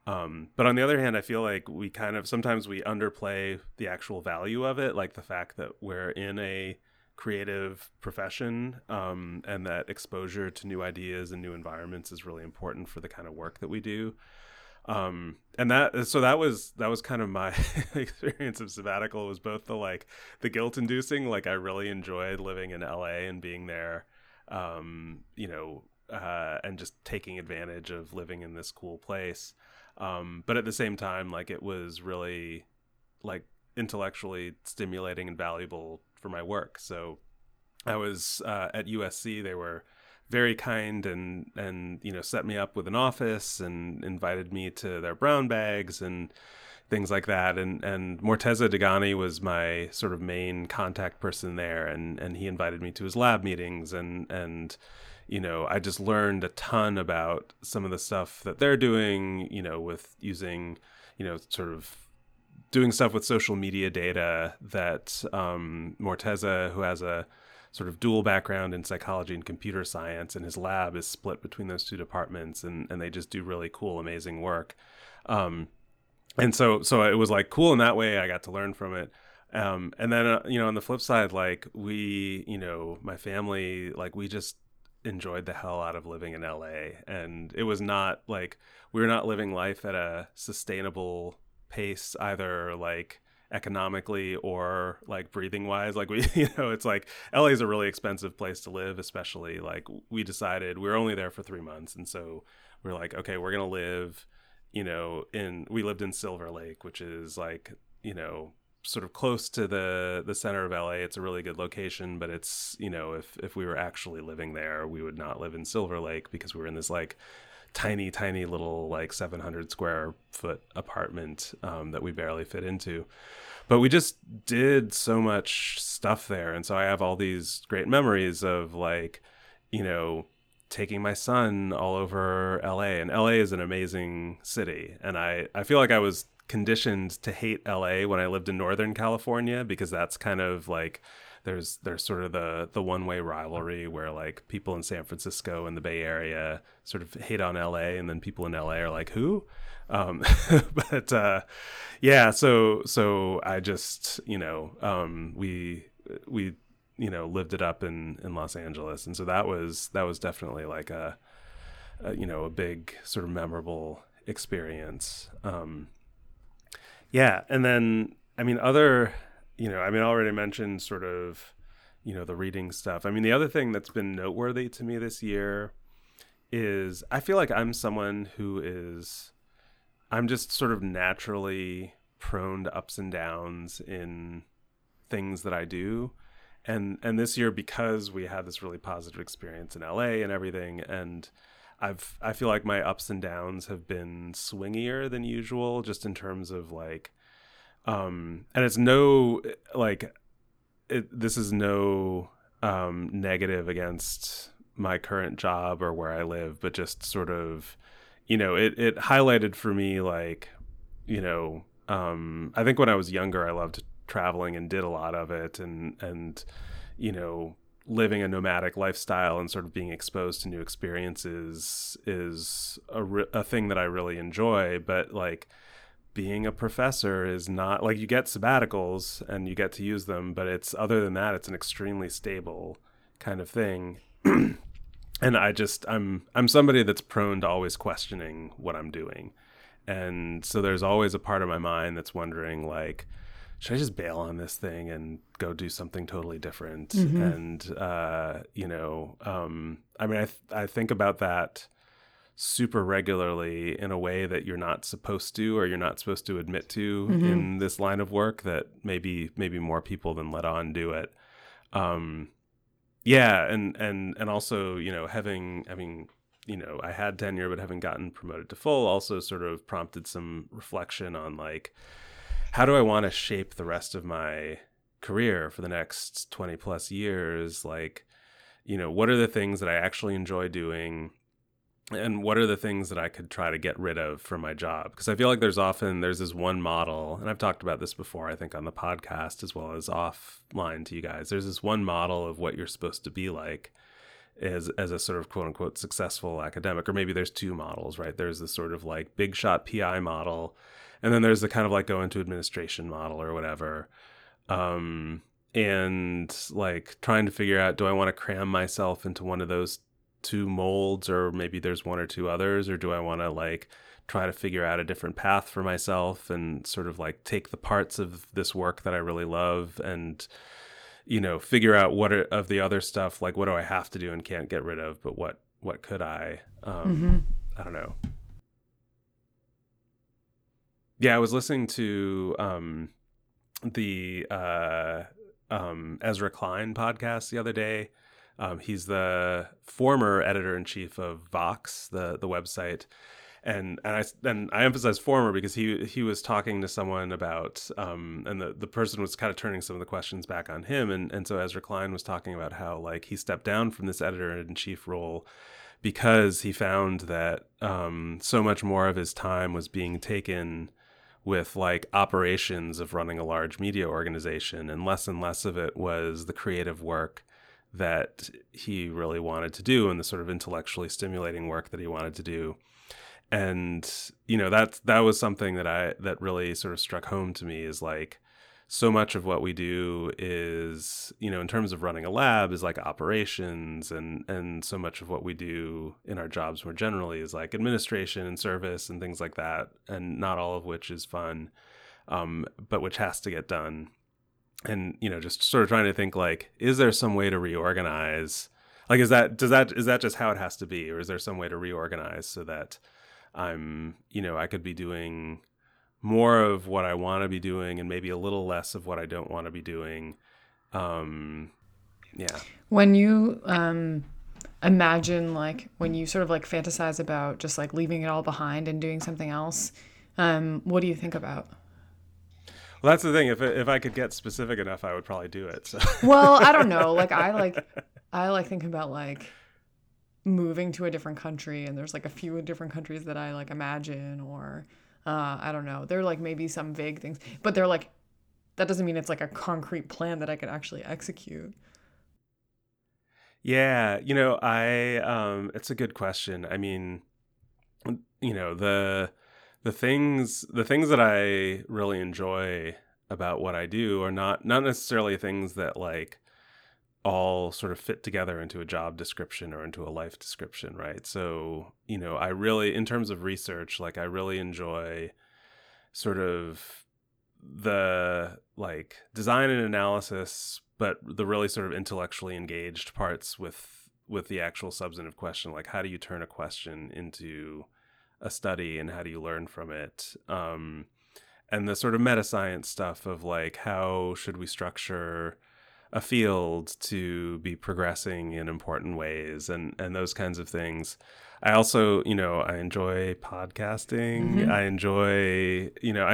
But on the other hand, I feel like we kind of, sometimes we underplay the actual value of it, like the fact that we're in a creative profession, and that exposure to new ideas and new environments is really important for the kind of work that we do. And that was kind of my experience of sabbatical, was both the guilt inducing, like I really enjoyed living in LA and being there, you know, and just taking advantage of living in this cool place. But at the same time, like it was really like intellectually stimulating and valuable for my work. So I was, at USC, they were very kind and you know, set me up with an office and invited me to their brown bags and things like that. And Morteza Deghani was my sort of main contact person there, and he invited me to his lab meetings, and you know, I just learned a ton about some of the stuff that they're doing, you know, with using, you know, sort of doing stuff with social media data that Morteza, who has a sort of dual background in psychology and computer science, and his lab is split between those two departments, and they just do really cool, amazing work. And so it was like cool in that way. I got to learn from it. And then, you know, on the flip side, like we, you know, my family, like we just enjoyed the hell out of living in LA, and it was not like, we were not living life at a sustainable pace either, like economically or like breathing wise. Like we, you know, it's like LA is a really expensive place to live, especially like we decided we were only there for 3 months. And so we're like, okay, we're going to live, you know, we lived in Silver Lake, which is like, you know, sort of close to the center of LA. It's a really good location, but it's, you know, if we were actually living there, we would not live in Silver Lake, because we were in this like tiny, tiny little like 700 square foot apartment that we barely fit into. But we just did so much stuff there. And so I have all these great memories of like, you know, taking my son all over LA. And LA is an amazing city. And I feel like I was conditioned to hate LA when I lived in Northern California, because that's kind of like, there's sort of the one-way rivalry where like people in San Francisco and the Bay Area sort of hate on LA, and then people in LA are like, who? But yeah, so I just, you know, we you know, lived it up in Los Angeles, and so that was definitely like a you know, a big sort of memorable experience. Yeah, and then I mean other. You know, I mean, I already mentioned sort of, you know, the reading stuff. I mean, the other thing that's been noteworthy to me this year is I feel like I'm someone who is, I'm just sort of naturally prone to ups and downs in things that I do. And this year, because we had this really positive experience in LA and everything, and I feel like my ups and downs have been swingier than usual, just in terms of like, and it's no, like, this is no negative against my current job or where I live, but just sort of, you know, it highlighted for me, like, you know, I think when I was younger, I loved traveling and did a lot of it, and you know, living a nomadic lifestyle and sort of being exposed to new experiences is a thing that I really enjoy. But like being a professor is not, like, you get sabbaticals and you get to use them, but it's, other than that, it's an extremely stable kind of thing. And I'm somebody that's prone to always questioning what I'm doing. And so there's always a part of my mind that's wondering, like, should I just bail on this thing and go do something totally different? Mm-hmm. And, I think about that super regularly in a way that you're not supposed to, or you're not supposed to admit to mm-hmm. in this line of work, that maybe more people than let on do it. And also, I had tenure, but having gotten promoted to full also sort of prompted some reflection on, like, how do I want to shape the rest of my career for the next 20 plus years? Like, what are the things that I actually enjoy doing? And what are the things that I could try to get rid of from my job? Because I feel like there's this one model, and I've talked about this before, I think, on the podcast as well as offline to you guys. There's this one model of what you're supposed to be like as a sort of quote unquote successful academic, or maybe there's two models, right? There's this sort of like big shot PI model, and then there's the kind of like go into administration model or whatever. And like trying to figure out, do I want to cram myself into one of those two molds, or maybe there's one or two others, or do I want to like try to figure out a different path for myself and sort of like take the parts of this work that I really love and, figure out what of the other stuff, like what do I have to do and can't get rid of, but what could I, I don't know. Yeah, I was listening to the Ezra Klein podcast the other day. He's the former editor-in-chief of Vox, the website, and I emphasize former because he was talking to someone about and the person was kind of turning some of the questions back on him, and so Ezra Klein was talking about how like he stepped down from this editor-in-chief role because he found that so much more of his time was being taken with like operations of running a large media organization, and less of it was the creative work that he really wanted to do and the sort of intellectually stimulating work that he wanted to do. And, that was something that really sort of struck home to me, is like so much of what we do is, in terms of running a lab, is like operations, and so much of what we do in our jobs more generally is like administration and service and things like that. And not all of which is fun, but which has to get done. And, just sort of trying to think, like, is there some way to reorganize? Like, is that just how it has to be? Or is there some way to reorganize so that I'm, I could be doing more of what I want to be doing and maybe a little less of what I don't want to be doing? Yeah. When you imagine, like, when you sort of like fantasize about just like leaving it all behind and doing something else, what do you think about? Well, that's the thing. If I could get specific enough, I would probably do it. So. Well, I don't know. Like I think about like moving to a different country, and there's like a few different countries that I like imagine, or I don't know. They're like maybe some vague things, but they're like, that doesn't mean it's like a concrete plan that I could actually execute. Yeah, I it's a good question. I mean, The things that I really enjoy about what I do are not necessarily things that like all sort of fit together into a job description or into a life description, right? So, I really, in terms of research, like I really enjoy sort of the like design and analysis, but the really sort of intellectually engaged parts with the actual substantive question, like how do you turn a question into a study and how do you learn from it, and the sort of meta science stuff of like how should we structure a field to be progressing in important ways, and those kinds of things. I also I enjoy podcasting. Mm-hmm. I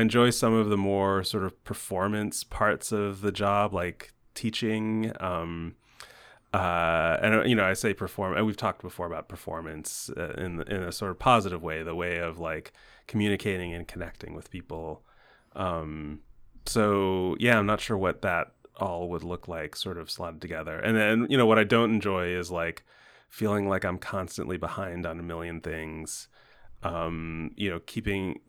enjoy some of the more sort of performance parts of the job, like teaching, and I say perform, and we've talked before about performance in a sort of positive way, the way of like communicating and connecting with people. So yeah, I'm not sure what that all would look like sort of slotted together. And then, you know, what I don't enjoy is like feeling like I'm constantly behind on a million things. Keeping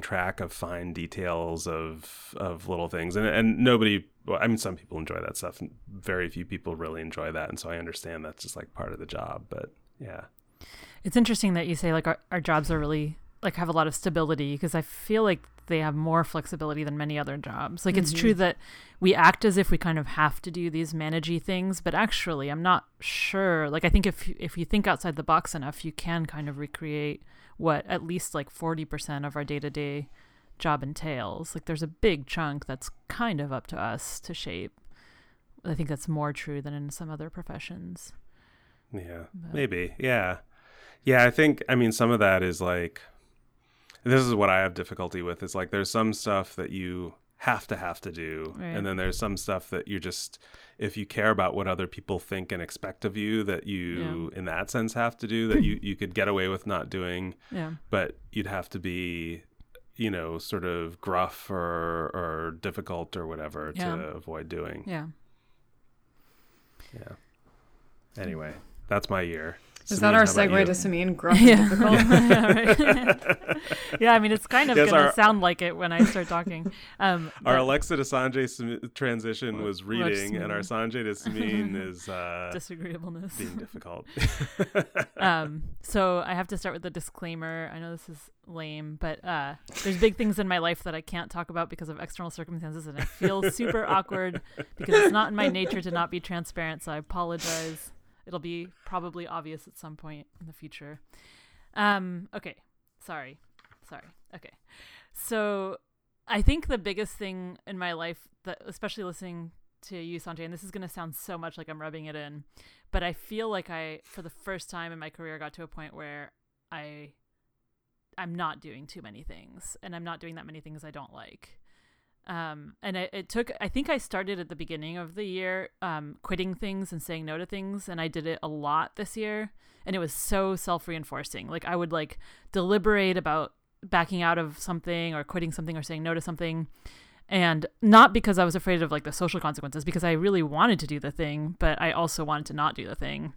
track of fine details of little things, and nobody, well, I mean, some people enjoy that stuff and very few people really enjoy that. And so I understand that's just like part of the job, but yeah. It's interesting that you say like our jobs are really like have a lot of stability, because I feel like they have more flexibility than many other jobs. Like, mm-hmm. It's true that we act as if we kind of have to do these managey things, but actually I'm not sure. Like, I think if you think outside the box enough, you can kind of recreate what at least like 40% of our day-to-day job entails. Like, there's a big chunk that's kind of up to us to shape. I think that's more true than in some other professions. Yeah, but maybe. Yeah. Yeah, I think, I mean, some of that is like, this is what I have difficulty with, is like there's some stuff that you have to do. Right. And then there's some stuff that you just, if you care about what other people think and expect of you, that you, in that sense, have to do, that you could get away with not doing. Yeah. But you'd have to be, you know, sort of gruff or difficult or whatever to avoid doing. Yeah. Yeah. Anyway, that's my year. Is Simine, that our segue to Simine? Gruff and difficult? Yeah, yeah, I mean, it's kind of going to sound like it when I start talking. Our Alexa to Sanjay transition was reading, and our Sanjay to Simine is... disagreeableness. Being difficult. So I have to start with the disclaimer. I know this is lame, but there's big things in my life that I can't talk about because of external circumstances, and it feels super awkward because it's not in my nature to not be transparent, so I apologize. It'll be probably obvious at some point in the future. Okay. Sorry. Okay. So I think the biggest thing in my life, that, especially listening to you, Sanjay, and this is going to sound so much like I'm rubbing it in, but I feel like I, for the first time in my career, got to a point where I'm not doing too many things, and I'm not doing that many things I don't like. I think I started at the beginning of the year, quitting things and saying no to things. And I did it a lot this year, and it was so self-reinforcing. Like, I would like deliberate about backing out of something or quitting something or saying no to something. And not because I was afraid of like the social consequences, because I really wanted to do the thing, but I also wanted to not do the thing.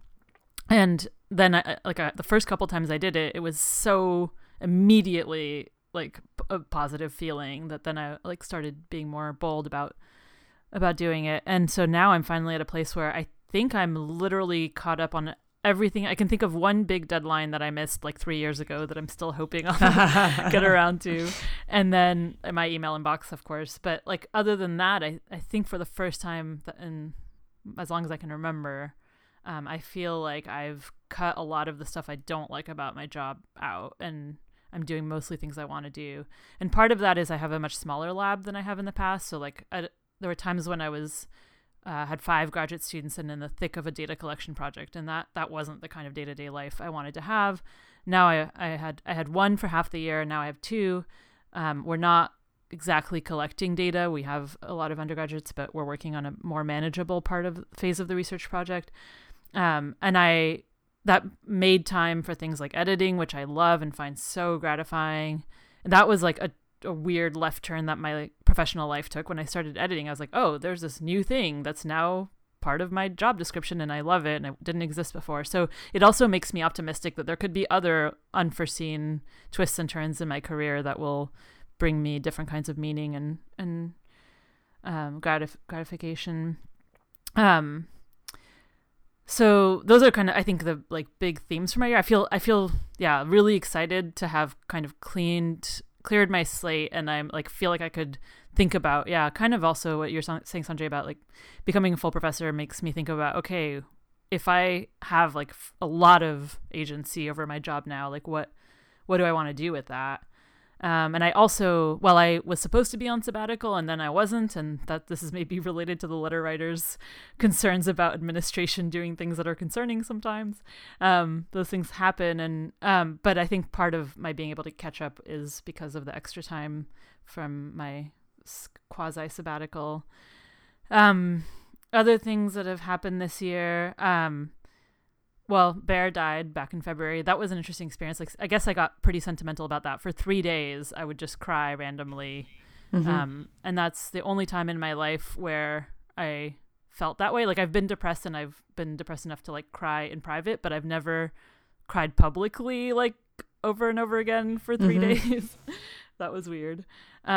And then the first couple times I did it, it was so immediately like a positive feeling that then I like started being more bold about doing it. And so now I'm finally at a place where I think I'm literally caught up on everything. I can think of one big deadline that I missed like 3 years ago that I'm still hoping I'll get around to. And then my email inbox, of course. But like, other than that, I think for the first time in as long as I can remember, I feel like I've cut a lot of the stuff I don't like about my job out, and I'm doing mostly things I want to do. And part of that is I have a much smaller lab than I have in the past. So like there were times when I was had 5 graduate students and in the thick of a data collection project, and that wasn't the kind of day-to-day life I wanted to have. Now I had one for half the year, and now I have 2. We're not exactly collecting data. We have a lot of undergraduates, but we're working on a more manageable phase of the research project. That made time for things like editing, which I love and find so gratifying. And that was like a weird left turn that my like, professional life took. When I started editing, I was like, oh, there's this new thing that's now part of my job description, and I love it, and it didn't exist before. So it also makes me optimistic that there could be other unforeseen twists and turns in my career that will bring me different kinds of meaning and gratification. So those are kind of, I think, the like big themes for my year. I feel really excited to have kind of cleared my slate, and I'm like feel like I could think about kind of also what you're saying, Sanjay, about like becoming a full professor makes me think about, okay, if I have like a lot of agency over my job now, like what do I want to do with that? And I also, well, I was supposed to be on sabbatical and then I wasn't, and that this is maybe related to the letter writers' concerns about administration doing things that are concerning sometimes. Those things happen. And, but I think part of my being able to catch up is because of the extra time from my quasi sabbatical. Other things that have happened this year, well, Bear died back in February. That was an interesting experience. Like, I guess I got pretty sentimental about that. For 3 days, I would just cry randomly. Mm-hmm. And that's the only time in my life where I felt that way. Like, I've been depressed, and I've been depressed enough to like cry in private, but I've never cried publicly like over and over again for three mm-hmm. days. That was weird. So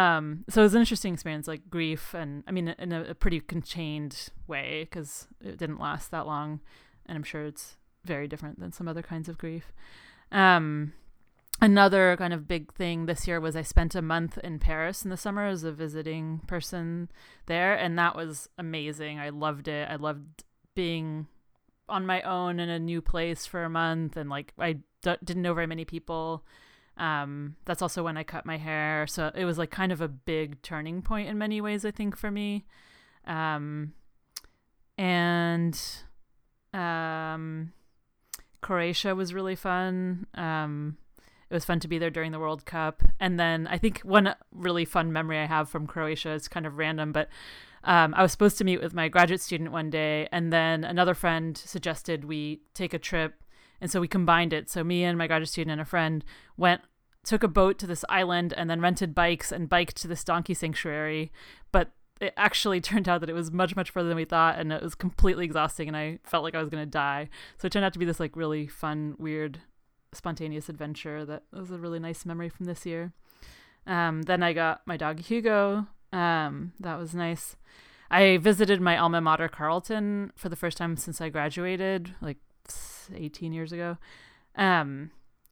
it was an interesting experience, like grief, and I mean, in a pretty contained way, because it didn't last that long, and I'm sure it's very different than some other kinds of grief. Another kind of big thing this year was I spent a month in Paris in the summer as a visiting person there, and that was amazing. I loved it. I loved being on my own in a new place for a month, and like I didn't know very many people. That's also when I cut my hair. So it was like kind of a big turning point in many ways, I think, for me. And Croatia was really fun. It was fun to be there during the World Cup. And then I think one really fun memory I have from Croatia is kind of random, but I was supposed to meet with my graduate student one day, and then another friend suggested we take a trip. And so we combined it. So me and my graduate student and a friend took a boat to this island, and then rented bikes and biked to this donkey sanctuary. But it actually turned out that it was much, much further than we thought, and it was completely exhausting, and I felt like I was going to die. So it turned out to be this like really fun, weird, spontaneous adventure that was a really nice memory from this year. Then I got my dog Hugo. That was nice. I visited my alma mater Carleton for the first time since I graduated, like 18 years ago.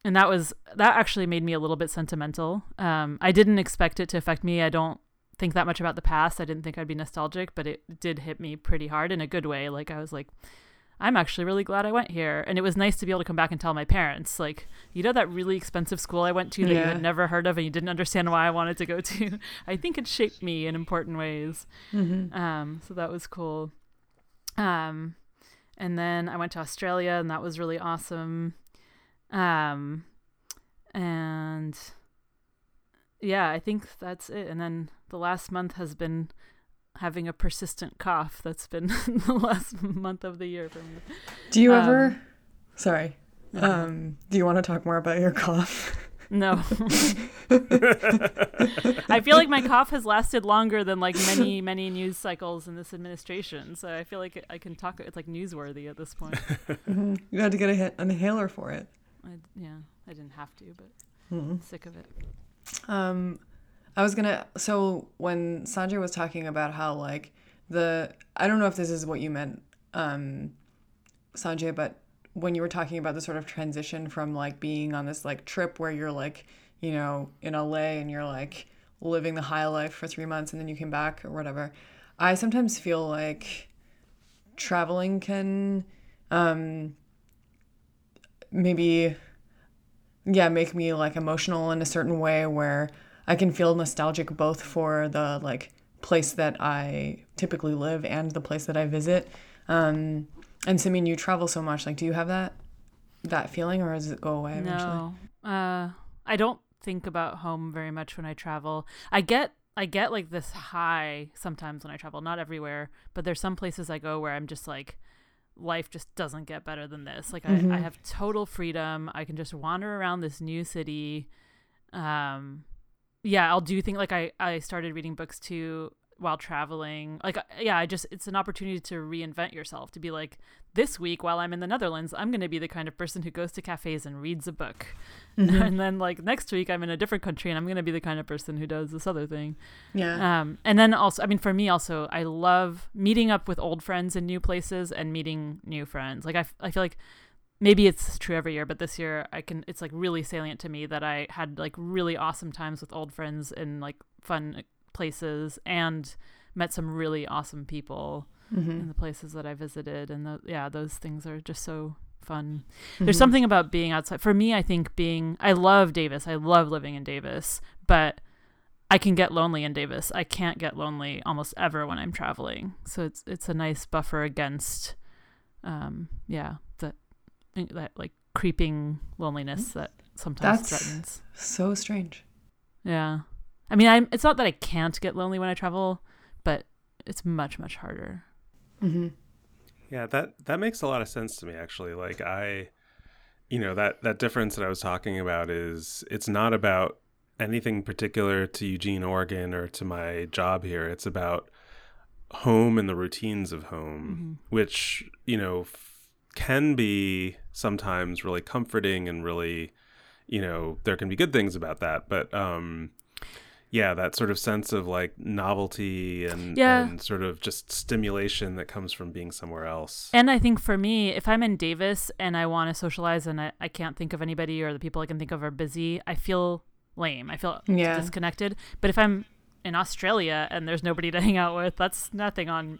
And that actually made me a little bit sentimental. I didn't expect it to affect me. I don't think that much about the past. I didn't think I'd be nostalgic, but it did hit me pretty hard in a good way. Like, I was like, I'm actually really glad I went here. And it was nice to be able to come back and tell my parents, like, you know, that really expensive school I went to that you had never heard of and you didn't understand why I wanted to go to. I think it shaped me in important ways. Mm-hmm. So that was cool. And then I went to Australia, and that was really awesome. And yeah, I think that's it. And then the last month has been having a persistent cough. That's been the last month of the year for me. Do you ever... Sorry. Okay. Do you want to talk more about your cough? No. I feel like my cough has lasted longer than like many, many news cycles in this administration. So I feel like I can talk. It's like newsworthy at this point. Mm-hmm. You had to get an inhaler for it. I didn't have to, but I'm sick of it. So when Sanjay was talking about how like I don't know if this is what you meant, Sanjay, but when you were talking about the sort of transition from like being on this like trip where you're like, you know, in LA and you're like living the high life for 3 months and then you came back or whatever, I sometimes feel like traveling can maybe make me like emotional in a certain way where I can feel nostalgic both for the like place that I typically live and the place that I visit. And Simine, you travel so much. Like, do you have that feeling, or does it go away eventually? No, I don't think about home very much when I travel. I get like this high sometimes when I travel. Not everywhere, but there's some places I go where I'm just like, life just doesn't get better than this. Like, mm-hmm. I have total freedom. I can just wander around this new city. I'll do things like I started reading books too while traveling. Like, it's an opportunity to reinvent yourself, to be like, this week while I'm in the Netherlands, I'm going to be the kind of person who goes to cafes and reads a book. Mm-hmm. And then like next week I'm in a different country and I'm going to be the kind of person who does this other thing. Yeah. And then also, I mean, for me also, I love meeting up with old friends in new places and meeting new friends. Like I feel like maybe it's true every year, but this year it's like really salient to me that I had like really awesome times with old friends in like fun places and met some really awesome people in the places that I visited, and those things are just so fun. Mm-hmm. There's something about being outside for me. I think I love Davis, I love living in Davis, but I can get lonely in Davis. I can't get lonely almost ever when I'm traveling, so it's a nice buffer against that like creeping loneliness that sometimes threatens. So strange. Yeah, I mean, it's not that I can't get lonely when I travel, but it's much, much harder. Mm-hmm. Yeah, that makes a lot of sense to me, actually. Like, that difference that I was talking about is, it's not about anything particular to Eugene, Oregon, or to my job here. It's about home and the routines of home, mm-hmm. which, you know, can be sometimes really comforting and really, you know, there can be good things about that. But yeah, that sort of sense of like novelty and sort of just stimulation that comes from being somewhere else. And I think for me, if I'm in Davis and I want to socialize and I can't think of anybody, or the people I can think of are busy, I feel lame. I feel disconnected. But if I'm in Australia and there's nobody to hang out with, that's nothing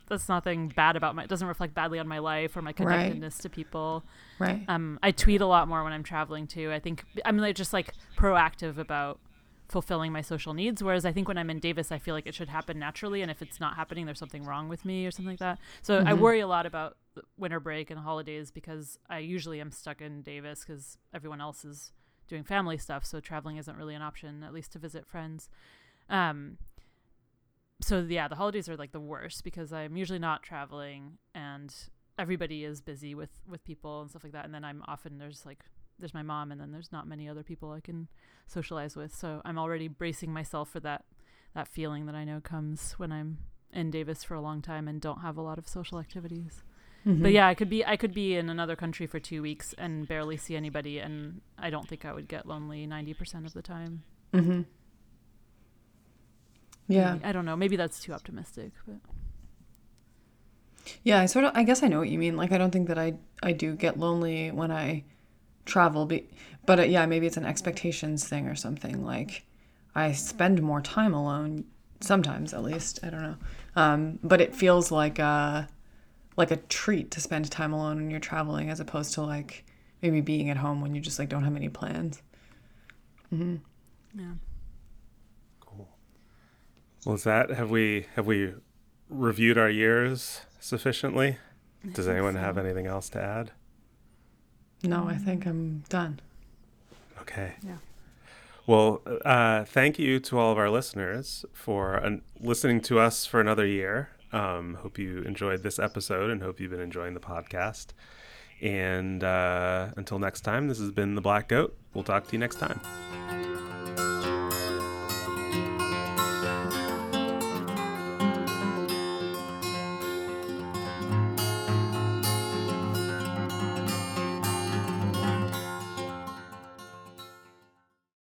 bad about it doesn't reflect badly on my life or my connectedness to people. Right. I tweet a lot more when I'm traveling too. I think I'm like just like proactive about fulfilling my social needs, whereas I think when I'm in Davis I feel like it should happen naturally, and if it's not happening there's something wrong with me or something like that. So I worry a lot about winter break and holidays because I usually am stuck in Davis because everyone else is doing family stuff, so traveling isn't really an option, at least to visit friends. So yeah, the holidays are like the worst because I'm usually not traveling and everybody is busy with people and stuff like that. And then I'm often there's my mom, and then there's not many other people I can socialize with. So I'm already bracing myself for that feeling that I know comes when I'm in Davis for a long time and don't have a lot of social activities. Mm-hmm. But yeah, I could be in another country for 2 weeks and barely see anybody, and I don't think I would get lonely 90% of the time. Mm-hmm. Yeah. Maybe, I don't know. Maybe that's too optimistic, but yeah, I guess I know what you mean. Like, I don't think that I do get lonely when I travel, but yeah, maybe it's an expectations thing or something. Like, I spend more time alone sometimes, at least. I don't know. But it feels like a treat to spend time alone when you're traveling, as opposed to like maybe being at home when you just like don't have any plans. Mm-hmm. Yeah. Well, is that have we reviewed our years sufficiently? Does anyone have anything else to add? No, I think I'm done. Okay. Yeah. Well, thank you to all of our listeners for listening to us for another year. Hope you enjoyed this episode and hope you've been enjoying the podcast. And until next time, this has been The Black Goat. We'll talk to you next time.